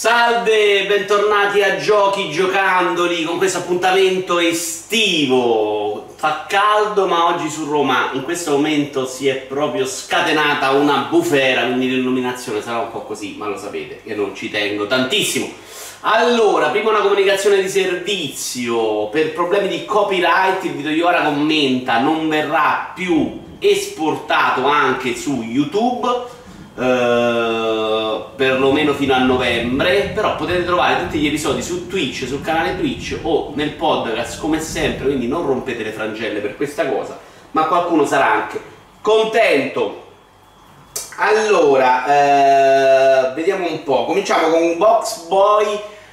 Salve, bentornati a Giochi Giocandoli con questo appuntamento estivo. Fa caldo, ma oggi su Roma in questo momento si è proprio scatenata una bufera, quindi l'illuminazione sarà un po' così, ma lo sapete che non ci tengo tantissimo. Allora, prima una comunicazione di servizio: per problemi di copyright il video di ora commenta non verrà più esportato anche su YouTube, perlomeno fino a novembre, però potete trovare tutti gli episodi su Twitch, sul canale Twitch o nel podcast come sempre, quindi non rompete le frangelle per questa cosa, ma qualcuno sarà anche contento. Allora, vediamo un po', cominciamo con Box Boy,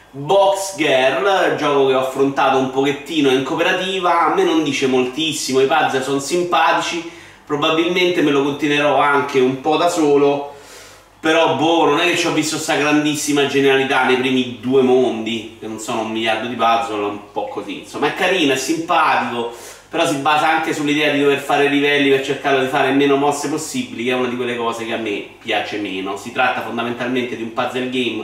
Box Girl, gioco che ho affrontato un pochettino in cooperativa. A me non dice moltissimo, i puzzle sono simpatici, probabilmente me lo continuerò anche un po' da solo, però boh, non è che ci ho visto sta grandissima genialità nei primi due mondi, che non sono un miliardo di puzzle, un po' così, insomma è carino, è simpatico, però si basa anche sull'idea di dover fare livelli per cercare di fare meno mosse possibili, che è una di quelle cose che a me piace meno. Si tratta fondamentalmente di un puzzle game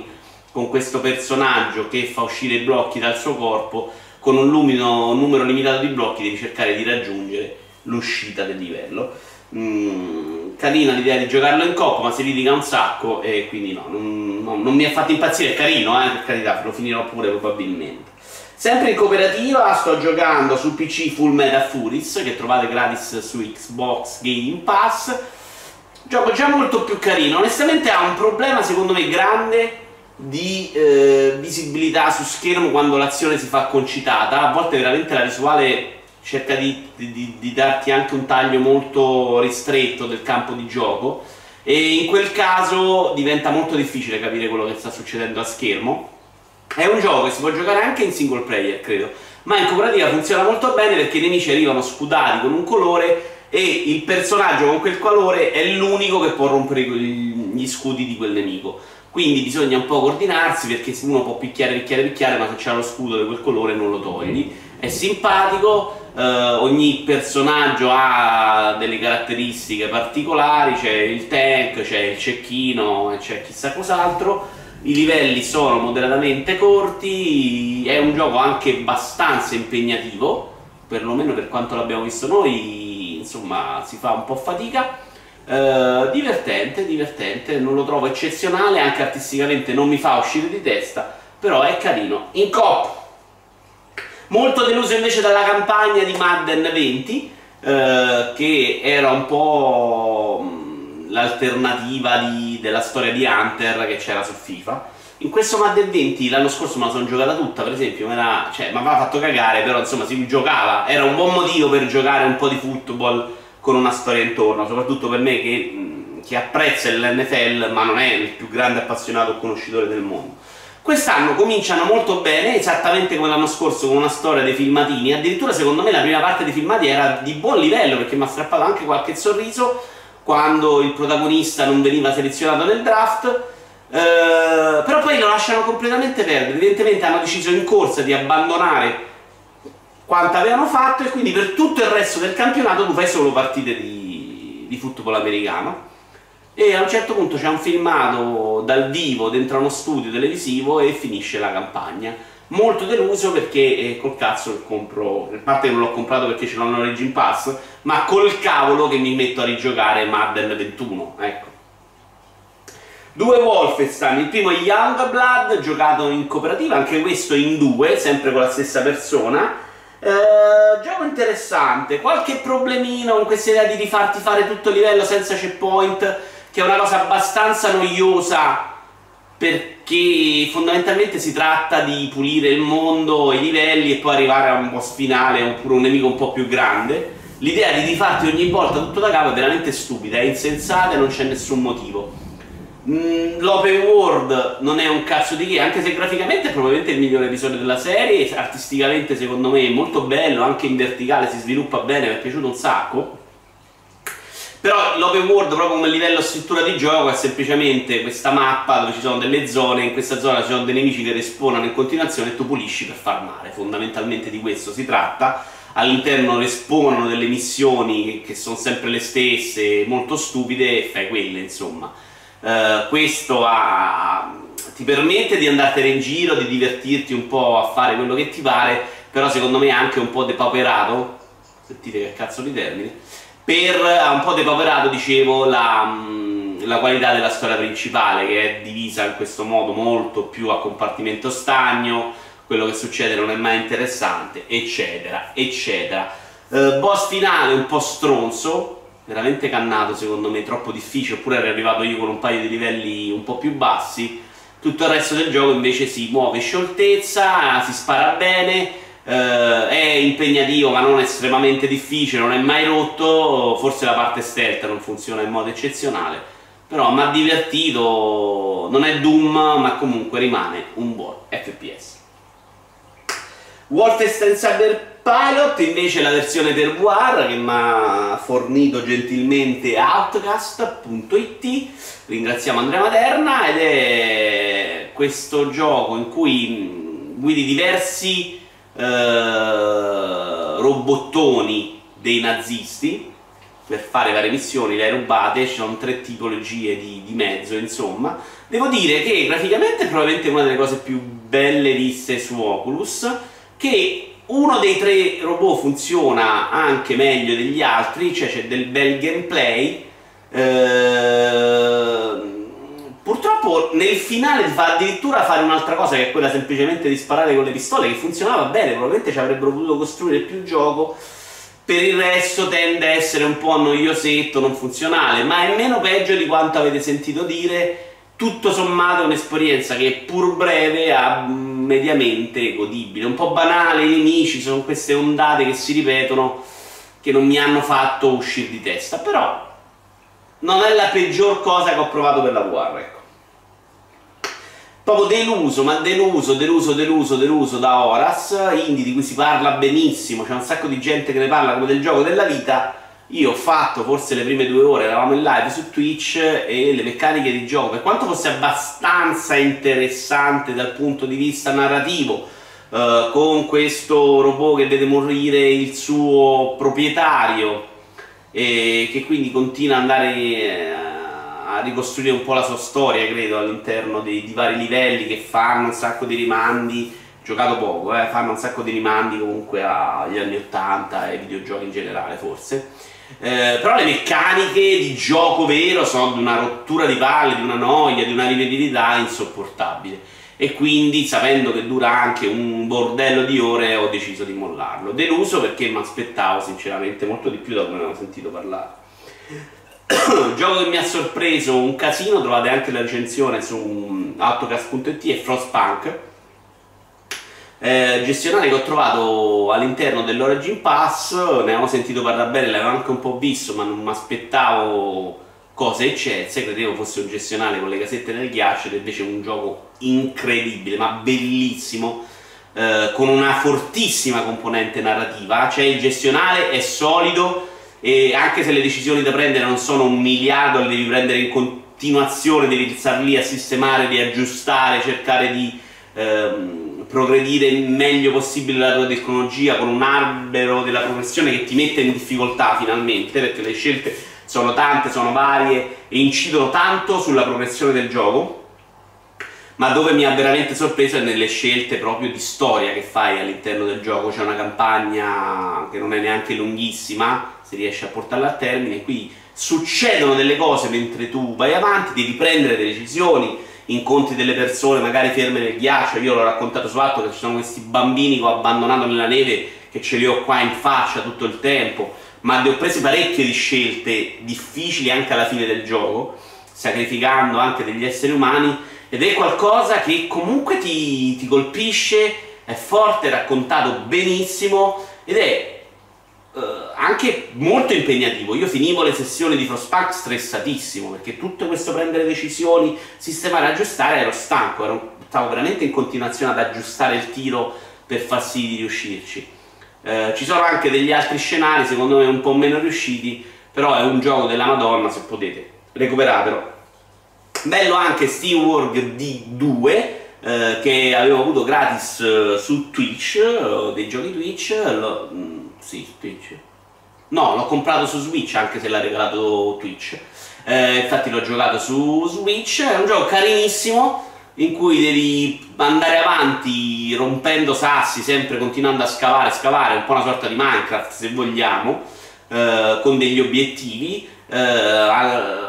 con questo personaggio che fa uscire i blocchi dal suo corpo, con un numero limitato di blocchi devi cercare di raggiungere l'uscita del livello. Carina l'idea di giocarlo in coppa, ma si litiga un sacco e quindi no, non mi ha fatto impazzire. È carino, per carità, lo finirò pure probabilmente. Sempre in cooperativa sto giocando sul PC Full Metal Furies, che trovate gratis su Xbox Game Pass. Gioco già molto più carino, onestamente ha un problema secondo me grande di visibilità su schermo quando l'azione si fa concitata. A volte veramente la visuale cerca di darti anche un taglio molto ristretto del campo di gioco, e in quel caso diventa molto difficile capire quello che sta succedendo a schermo. È un gioco che si può giocare anche in single player, credo, ma in cooperativa funziona molto bene perché i nemici arrivano scudati con un colore e il personaggio con quel colore è l'unico che può rompere gli scudi di quel nemico, quindi bisogna un po' coordinarsi perché uno può picchiare, ma se c'è lo scudo di quel colore non lo togli. È simpatico. Ogni personaggio ha delle caratteristiche particolari, c'è il tank, c'è il cecchino e c'è chissà cos'altro. I livelli sono moderatamente corti, è un gioco anche abbastanza impegnativo, perlomeno per quanto l'abbiamo visto noi, insomma si fa un po' fatica. Divertente, non lo trovo eccezionale, anche artisticamente non mi fa uscire di testa, però è carino in coop. Molto deluso invece dalla campagna di Madden 20, che era un po' l'alternativa della storia di Hunter che c'era su FIFA. In questo Madden 20 l'anno scorso me la sono giocata tutta, per esempio, mi aveva fatto cagare, però insomma si giocava, era un buon motivo per giocare un po' di football con una storia intorno, soprattutto per me che apprezza l'NFL ma non è il più grande appassionato o conoscitore del mondo. Quest'anno cominciano molto bene, esattamente come l'anno scorso, con una storia dei filmatini. Addirittura secondo me la prima parte dei filmati era di buon livello, perché mi ha strappato anche qualche sorriso quando il protagonista non veniva selezionato nel draft, però poi lo lasciano completamente perdere. Evidentemente hanno deciso in corsa di abbandonare quanto avevano fatto, e quindi per tutto il resto del campionato tu fai solo partite di football americano. E a un certo punto c'è un filmato dal vivo dentro uno studio televisivo e finisce la campagna. Molto deluso perché col cazzo che compro, a parte che non l'ho comprato perché ce l'ho nell'Origin Pass, ma col cavolo che mi metto a rigiocare Madden 21, ecco. Due Wolfenstein, il primo è Youngblood, giocato in cooperativa, anche questo in due, sempre con la stessa persona. Gioco interessante, qualche problemino con questa idea di rifarti fare tutto il livello senza checkpoint, che è una cosa abbastanza noiosa perché fondamentalmente si tratta di pulire il mondo, i livelli e poi arrivare a un boss finale oppure un nemico un po' più grande. L'idea di rifarti ogni volta tutto da capo è veramente stupida, è insensata e non c'è nessun motivo. L'open world non è un cazzo di che, anche se graficamente è probabilmente il migliore episodio della serie, artisticamente secondo me è molto bello, anche in verticale si sviluppa bene, mi è piaciuto un sacco. Però l'open world proprio come livello struttura di gioco è semplicemente questa mappa dove ci sono delle zone, in questa zona ci sono dei nemici che respawnano in continuazione e tu pulisci per farmare, fondamentalmente di questo si tratta. All'interno respawnano delle missioni che sono sempre le stesse, molto stupide, e fai quelle insomma. Questo ti permette di andartene in giro, di divertirti un po' a fare quello che ti pare, però secondo me è anche un po' depauperato, sentite che cazzo di termini, ha un po' depauperato, dicevo, la qualità della storia principale, che è divisa in questo modo molto più a compartimento stagno, quello che succede non è mai interessante, eccetera, eccetera. Boss finale un po' stronzo, veramente cannato secondo me, troppo difficile, oppure ero arrivato io con un paio di livelli un po' più bassi. Tutto il resto del gioco invece si muove scioltezza, si spara bene, è impegnativo ma non estremamente difficile, non è mai rotto, forse la parte stealth non funziona in modo eccezionale, però mi ha divertito, non è Doom ma comunque rimane un buon FPS. Wolfenstein Cyber Pilot invece è la versione terroir che mi ha fornito gentilmente Outcast.it, ringraziamo Andrea Materna, ed è questo gioco in cui guidi diversi robottoni dei nazisti per fare varie missioni, le hai rubate, ci sono tre tipologie di mezzo, insomma. Devo dire che graficamente è probabilmente una delle cose più belle viste su Oculus, che uno dei tre robot funziona anche meglio degli altri, cioè c'è del bel gameplay. Purtroppo nel finale fa addirittura fare un'altra cosa, che è quella semplicemente di sparare con le pistole, che funzionava bene, probabilmente ci avrebbero potuto costruire più gioco. Per il resto tende a essere un po' noiosetto, non funzionale, ma è meno peggio di quanto avete sentito dire. Tutto sommato è un'esperienza che pur breve ha mediamente godibile, un po' banale, i nemici sono queste ondate che si ripetono, che non mi hanno fatto uscire di testa, però non è la peggior cosa che ho provato per la VR, ecco. Proprio deluso, ma deluso da Horas Indy, di cui si parla benissimo, c'è un sacco di gente che ne parla come del gioco della vita. Io ho fatto forse le prime 2 ore, eravamo in live su Twitch, e le meccaniche di gioco, per quanto fosse abbastanza interessante dal punto di vista narrativo, con questo robot che deve morire il suo proprietario e che quindi continua ad andare a ricostruire un po' la sua storia, credo, all'interno di vari livelli che fanno un sacco di rimandi, giocato poco, fanno un sacco di rimandi comunque agli anni 80 e ai videogiochi in generale forse. Però le meccaniche di gioco vero sono di una rottura di palle, di una noia, di una ripetitività insopportabile, e quindi, sapendo che dura anche un bordello di ore, ho deciso di mollarlo. Deluso perché mi aspettavo sinceramente molto di più da come avevo sentito parlare. Gioco che mi ha sorpreso un casino, trovate anche la recensione su Outcast.it, è Frostpunk. Gestionale che ho trovato all'interno dell'Origin Pass, ne avevo sentito parlare bene, l'avevo anche un po' visto, ma non mi aspettavo cose eccezionali, credevo fosse un gestionale con le casette nel ghiaccio, ed è invece un gioco incredibile, ma bellissimo, con una fortissima componente narrativa, cioè il gestionale è solido, e anche se le decisioni da prendere non sono un miliardo, le devi prendere in continuazione, devi star lì a sistemare, di aggiustare, cercare di progredire il meglio possibile la tua tecnologia, con un albero della progressione che ti mette in difficoltà finalmente, perché le scelte sono tante, sono varie e incidono tanto sulla progressione del gioco. Ma dove mi ha veramente sorpreso è nelle scelte proprio di storia che fai all'interno del gioco. C'è una campagna che non è neanche lunghissima, se riesci a portarla a termine, qui succedono delle cose mentre tu vai avanti, devi prendere delle decisioni, incontri delle persone magari ferme nel ghiaccio. Io l'ho raccontato su Atto che ci sono questi bambini che ho abbandonato nella neve, che ce li ho qua in faccia tutto il tempo, ma ne ho presi parecchie di scelte difficili anche alla fine del gioco, sacrificando anche degli esseri umani, ed è qualcosa che comunque ti colpisce, è forte, è raccontato benissimo, ed è anche molto impegnativo. Io finivo le sessioni di Frostpunk stressatissimo, perché tutto questo prendere decisioni, sistemare, aggiustare, ero stanco, stavo veramente in continuazione ad aggiustare il tiro per far sì di riuscirci. Ci sono anche degli altri scenari secondo me un po' meno riusciti, però è un gioco della Madonna, se potete recuperatelo. Bello anche SteamWorld D2, che avevo avuto gratis su Twitch, dei giochi Twitch, sì, Twitch. No, l'ho comprato su Switch, anche se l'ha regalato Twitch. Infatti l'ho giocato su Switch, è un gioco carinissimo, in cui devi andare avanti rompendo sassi, sempre continuando a scavare, un po' una sorta di Minecraft se vogliamo, con degli obiettivi.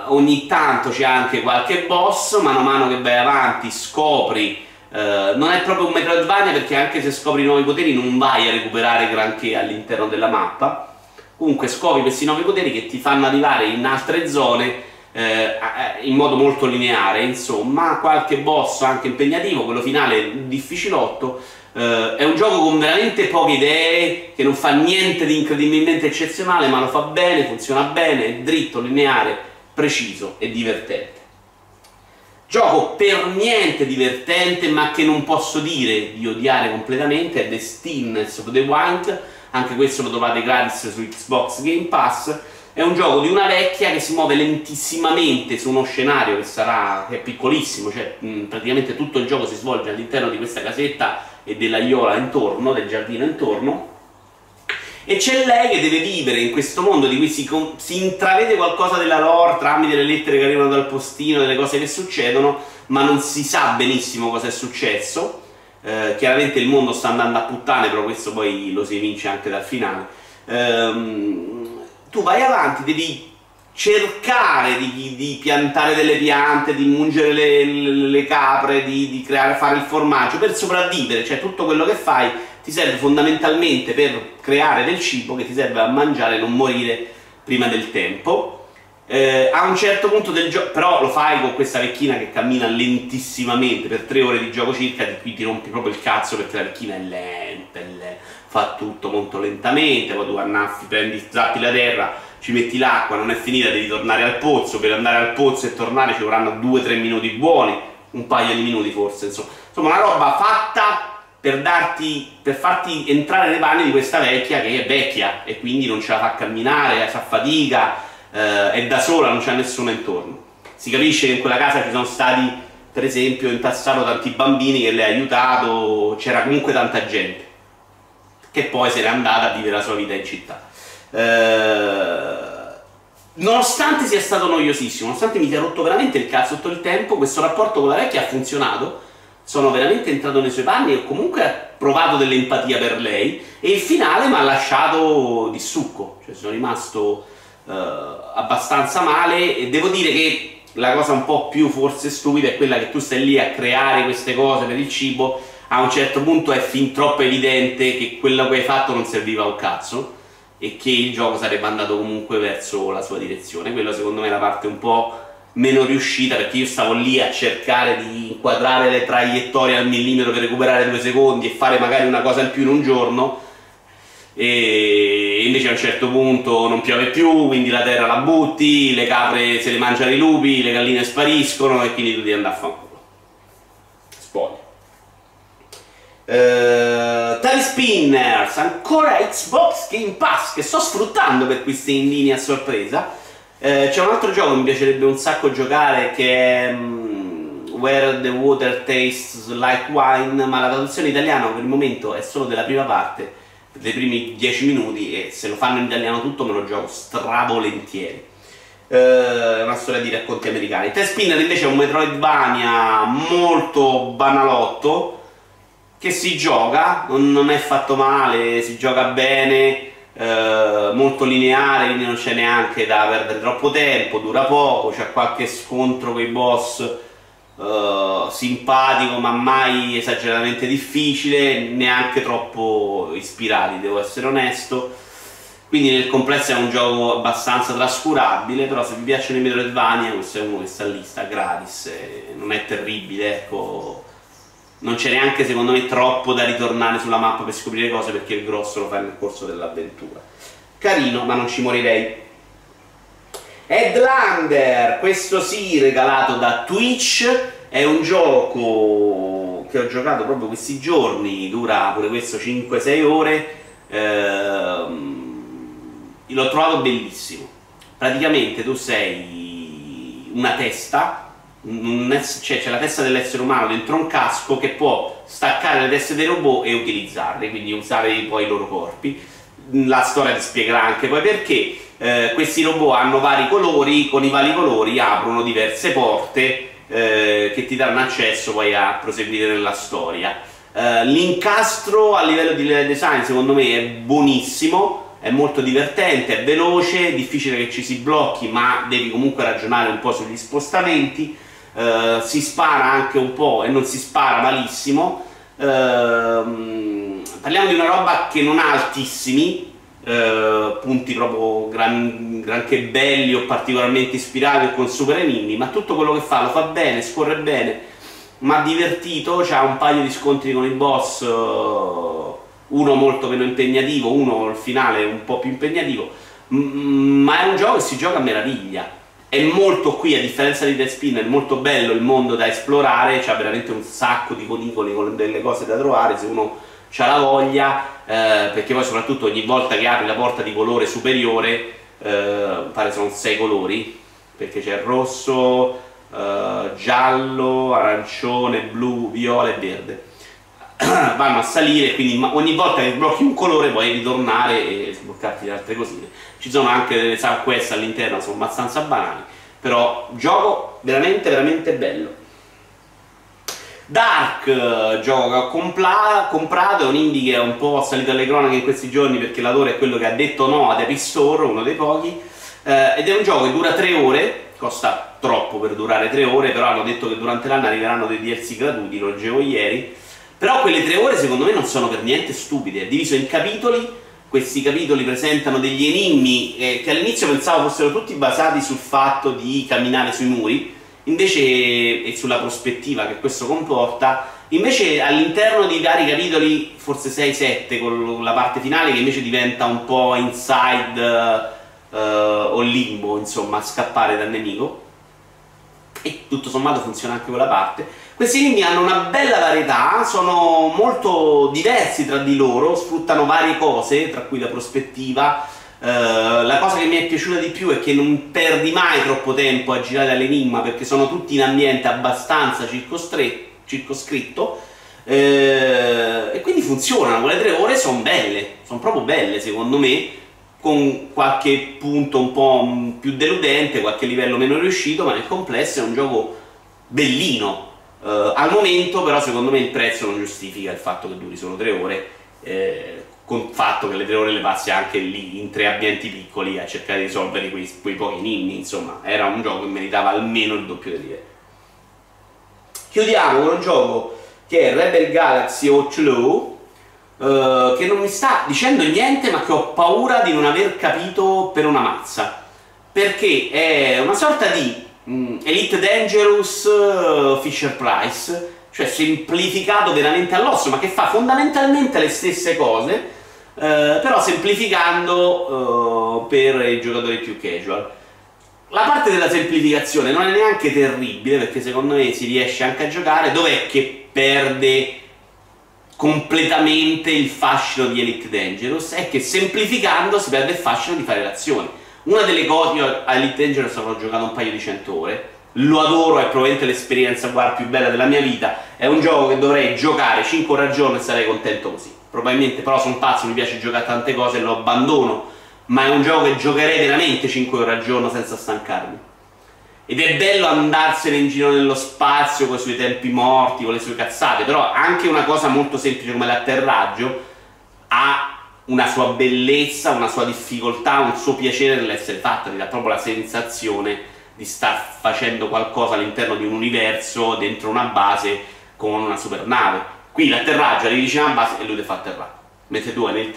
Ogni tanto c'è anche qualche boss, mano a mano che vai avanti scopri. Non è proprio un Metroidvania, perché anche se scopri nuovi poteri non vai a recuperare granché all'interno della mappa. Comunque scopri questi nuovi poteri che ti fanno arrivare in altre zone in modo molto lineare, insomma. Qualche boss anche impegnativo, quello finale difficilotto. È un gioco con veramente poche idee, che non fa niente di incredibilmente eccezionale, ma lo fa bene, funziona bene, è dritto, lineare, preciso e divertente. Gioco per niente divertente, ma che non posso dire di odiare completamente, è The Steelness of the One. Anche questo lo trovate gratis su Xbox Game Pass. È un gioco di una vecchia che si muove lentissimamente su uno scenario che è piccolissimo, cioè praticamente tutto il gioco si svolge all'interno di questa casetta e dell'aiola intorno, del giardino intorno, e c'è lei che deve vivere in questo mondo di cui si intravede qualcosa della lore tramite le lettere che arrivano dal postino, delle cose che succedono, ma non si sa benissimo cosa è successo. Chiaramente il mondo sta andando a puttane, però questo poi lo si evince anche dal finale. Tu vai avanti, devi cercare di piantare delle piante, di mungere le capre, di fare il formaggio per sopravvivere, cioè tutto quello che fai ti serve fondamentalmente per creare del cibo che ti serve a mangiare e non morire prima del tempo. A un certo punto del gioco però lo fai con questa vecchina che cammina lentissimamente per 3 ore di gioco circa, di cui ti rompi proprio il cazzo perché la vecchina è lenta, fa tutto molto lentamente. Poi tu annaffi, prendi, zappi la terra, ci metti l'acqua, non è finita, devi tornare al pozzo. Per andare al pozzo e tornare ci vorranno 2-3 minuti buoni, un paio di minuti forse, insomma una roba fatta per farti entrare nei panni di questa vecchia, che è vecchia e quindi non ce la fa camminare, fa fatica, è da sola, non c'è nessuno intorno. Si capisce che in quella casa ci sono stati, per esempio, in passato tanti bambini che le ha aiutato, c'era comunque tanta gente che poi se n'è andata a vivere la sua vita in città. Nonostante sia stato noiosissimo, nonostante mi sia rotto veramente il cazzo tutto il tempo, questo rapporto con la vecchia ha funzionato. Sono veramente entrato nei suoi panni e ho comunque provato dell'empatia per lei, e il finale mi ha lasciato di succo, cioè sono rimasto abbastanza male. E devo dire che la cosa un po' più forse stupida è quella che tu stai lì a creare queste cose per il cibo, a un certo punto è fin troppo evidente che quello che hai fatto non serviva a un cazzo e che il gioco sarebbe andato comunque verso la sua direzione. Quella secondo me è la parte un po' meno riuscita, perché io stavo lì a cercare di inquadrare le traiettorie al millimetro per recuperare 2 secondi e fare magari una cosa in più in un giorno, e invece a un certo punto non piove più, quindi la terra la butti, le capre se le mangiano i lupi, le galline spariscono e quindi tu devi andare a fanculo. Spoiler. Time Spinners, ancora Xbox Game Pass, che sto sfruttando per queste in linea a sorpresa. C'è un altro gioco che mi piacerebbe un sacco giocare, che è Where the Water Tastes Like Wine, ma la traduzione italiana per il momento è solo della prima parte, dei primi 10 minuti, e se lo fanno in italiano tutto me lo gioco stravolentieri. È una storia di racconti americani. Time Spinner invece è un Metroidvania molto banalotto che si gioca, non è fatto male, si gioca bene. Molto lineare, quindi non c'è neanche da perdere troppo tempo, dura poco, c'è qualche scontro con i boss simpatico ma mai esageratamente difficile, neanche troppo ispirati, devo essere onesto. Quindi nel complesso è un gioco abbastanza trascurabile, però se vi piacciono i Metroidvania questo è uno che sta lì, sta gratis, non è terribile, ecco. Non c'è neanche secondo me troppo da ritornare sulla mappa per scoprire cose, perché il grosso lo fai nel corso dell'avventura. Carino, ma non ci morirei. Ed Lander, questo sì, regalato da Twitch, è un gioco che ho giocato proprio questi giorni, dura pure questo 5-6 ore, l'ho trovato bellissimo. Praticamente tu sei una testa, c'è la testa dell'essere umano dentro un casco che può staccare le teste dei robot e utilizzarle, quindi usare poi i loro corpi. La storia ti spiegherà anche poi perché. Questi robot hanno vari colori, con i vari colori aprono diverse porte che ti danno accesso poi a proseguire nella storia. L'incastro a livello di design secondo me è buonissimo, è molto divertente, è veloce, è difficile che ci si blocchi, ma devi comunque ragionare un po' sugli spostamenti. Si spara anche un po' e non si spara malissimo. Parliamo di una roba che non ha altissimi punti proprio granché belli o particolarmente ispirati o con super enigmi, ma tutto quello che fa lo fa bene, scorre bene, ma divertito. C'ha un paio di scontri con i boss, uno molto meno impegnativo, uno al finale un po' più impegnativo, ma è un gioco che si gioca a meraviglia. È molto, qui a differenza di Deadspin, è molto bello il mondo da esplorare, c'ha veramente un sacco di conicoli con delle cose da trovare se uno c'ha la voglia, perché poi soprattutto ogni volta che apri la porta di colore superiore, pare sono 6 colori, perché c'è rosso, giallo, arancione, blu, viola e verde, vanno a salire, quindi ogni volta che sblocchi un colore puoi ritornare e sbloccarti le altre cosine. Ci sono anche delle sub quest all'interno, sono abbastanza banali, però gioco veramente veramente bello. Dark, gioco che ho comprato, è un indie che è un po' salito alle cronache in questi giorni perché l'autore è quello che ha detto no ad Epistoro, uno dei pochi, ed è un gioco che dura 3 ore, costa troppo per durare 3 ore, però hanno detto che durante l'anno arriveranno dei DLC gratuiti, lo leggevo ieri, però quelle 3 ore secondo me non sono per niente stupide, è diviso in capitoli. Questi capitoli presentano degli enigmi che all'inizio pensavo fossero tutti basati sul fatto di camminare sui muri, invece, e sulla prospettiva che questo comporta, invece all'interno dei vari capitoli, forse 6-7 con la parte finale che invece diventa un po' inside o limbo, insomma, scappare dal nemico, e tutto sommato funziona anche quella parte. Questi enigmi hanno una bella varietà, sono molto diversi tra di loro, sfruttano varie cose, tra cui la prospettiva. La cosa che mi è piaciuta di più è che non perdi mai troppo tempo a girare all'enigma, perché sono tutti in ambiente abbastanza circoscritto, e quindi funzionano. Quelle 3 ore sono belle, sono proprio belle secondo me, con qualche punto un po' più deludente, qualche livello meno riuscito, ma nel complesso è un gioco bellino. Al momento però secondo me il prezzo non giustifica il fatto che duri solo 3 ore, con il fatto che le 3 ore le passi anche lì in 3 ambienti piccoli a cercare di risolvere quei pochi enigmi. Insomma, era un gioco che meritava almeno il doppio del livello. Chiudiamo con un gioco che è Rebel Galaxy Outlaw, che non mi sta dicendo niente, ma che ho paura di non aver capito per una mazza, perché è una sorta di Elite Dangerous Fisher Price, cioè semplificato veramente all'osso, ma che fa fondamentalmente le stesse cose, però semplificando per i giocatori più casual. La parte della semplificazione non è neanche terribile, perché secondo me si riesce anche a giocare. Dov'è che perde completamente il fascino di Elite Dangerous? È che semplificando si perde il fascino di fare l'azione. Una delle cose, io a Elite Dangerous avrò giocato un paio di 100 ore, lo adoro, è probabilmente l'esperienza più bella della mia vita, è un gioco che dovrei giocare 5 ore al giorno e sarei contento così probabilmente, però sono pazzo, mi piace giocare tante cose e lo abbandono, ma è un gioco che giocherei veramente 5 ore al giorno senza stancarmi, ed è bello andarsene in giro nello spazio con i suoi tempi morti, con le sue cazzate, però anche una cosa molto semplice come l'atterraggio ha una sua bellezza, una sua difficoltà, un suo piacere nell'essere fatta, ti dà proprio la sensazione di star facendo qualcosa all'interno di un universo, dentro una base con una supernave. Qui l'atterraggio, arrivi vicino alla base e lui ti fa atterrare, mentre tu nel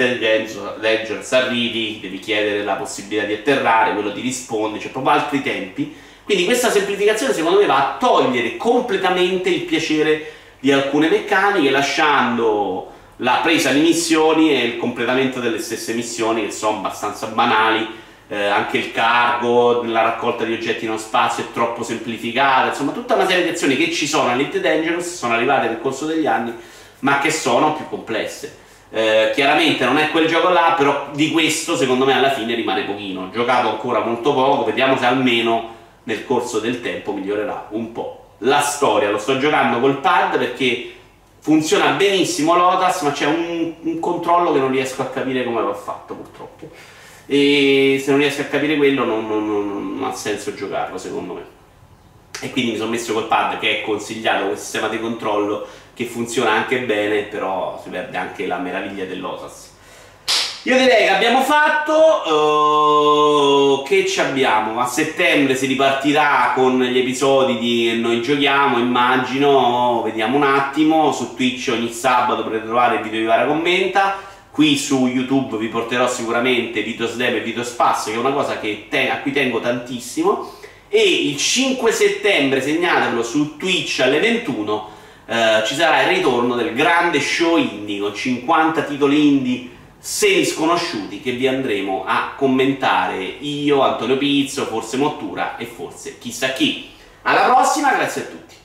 Legends arrivi, devi chiedere la possibilità di atterrare, quello ti risponde, c'è proprio altri tempi. Quindi questa semplificazione secondo me va a togliere completamente il piacere di alcune meccaniche, lasciando la presa di missioni e il completamento delle stesse missioni, che sono abbastanza banali. Anche il cargo, la raccolta di oggetti nello spazio è troppo semplificata, insomma tutta una serie di azioni che ci sono a Elite Dangerous, sono arrivate nel corso degli anni, ma che sono più complesse. Chiaramente non è quel gioco là, però di questo secondo me alla fine rimane pochino. Ho giocato ancora molto poco, vediamo se almeno nel corso del tempo migliorerà un po'. La storia lo sto giocando col pad perché funziona benissimo Lotus, ma c'è un controllo che non riesco a capire come va fatto purtroppo, e se non riesco a capire quello non ha senso giocarlo secondo me. e quindi mi sono messo col pad, che è consigliato, un sistema di controllo che funziona anche bene, però si perde anche la meraviglia dell'OSAS. Io direi che abbiamo fatto, che ci abbiamo? A settembre si ripartirà con gli episodi di Noi Giochiamo, immagino, vediamo un attimo, su Twitch ogni sabato potete trovare il video di Vara Commenta, qui su YouTube vi porterò sicuramente Vito Slam e Vito Spasso, che è una cosa che a cui tengo tantissimo, e il 5 settembre, segnatelo, su Twitch alle 21 ci sarà il ritorno del grande show indie con 50 titoli indie semi sconosciuti che vi andremo a commentare io, Antonio Pizzo, forse Mottura e forse chissà chi. Alla prossima, grazie a tutti.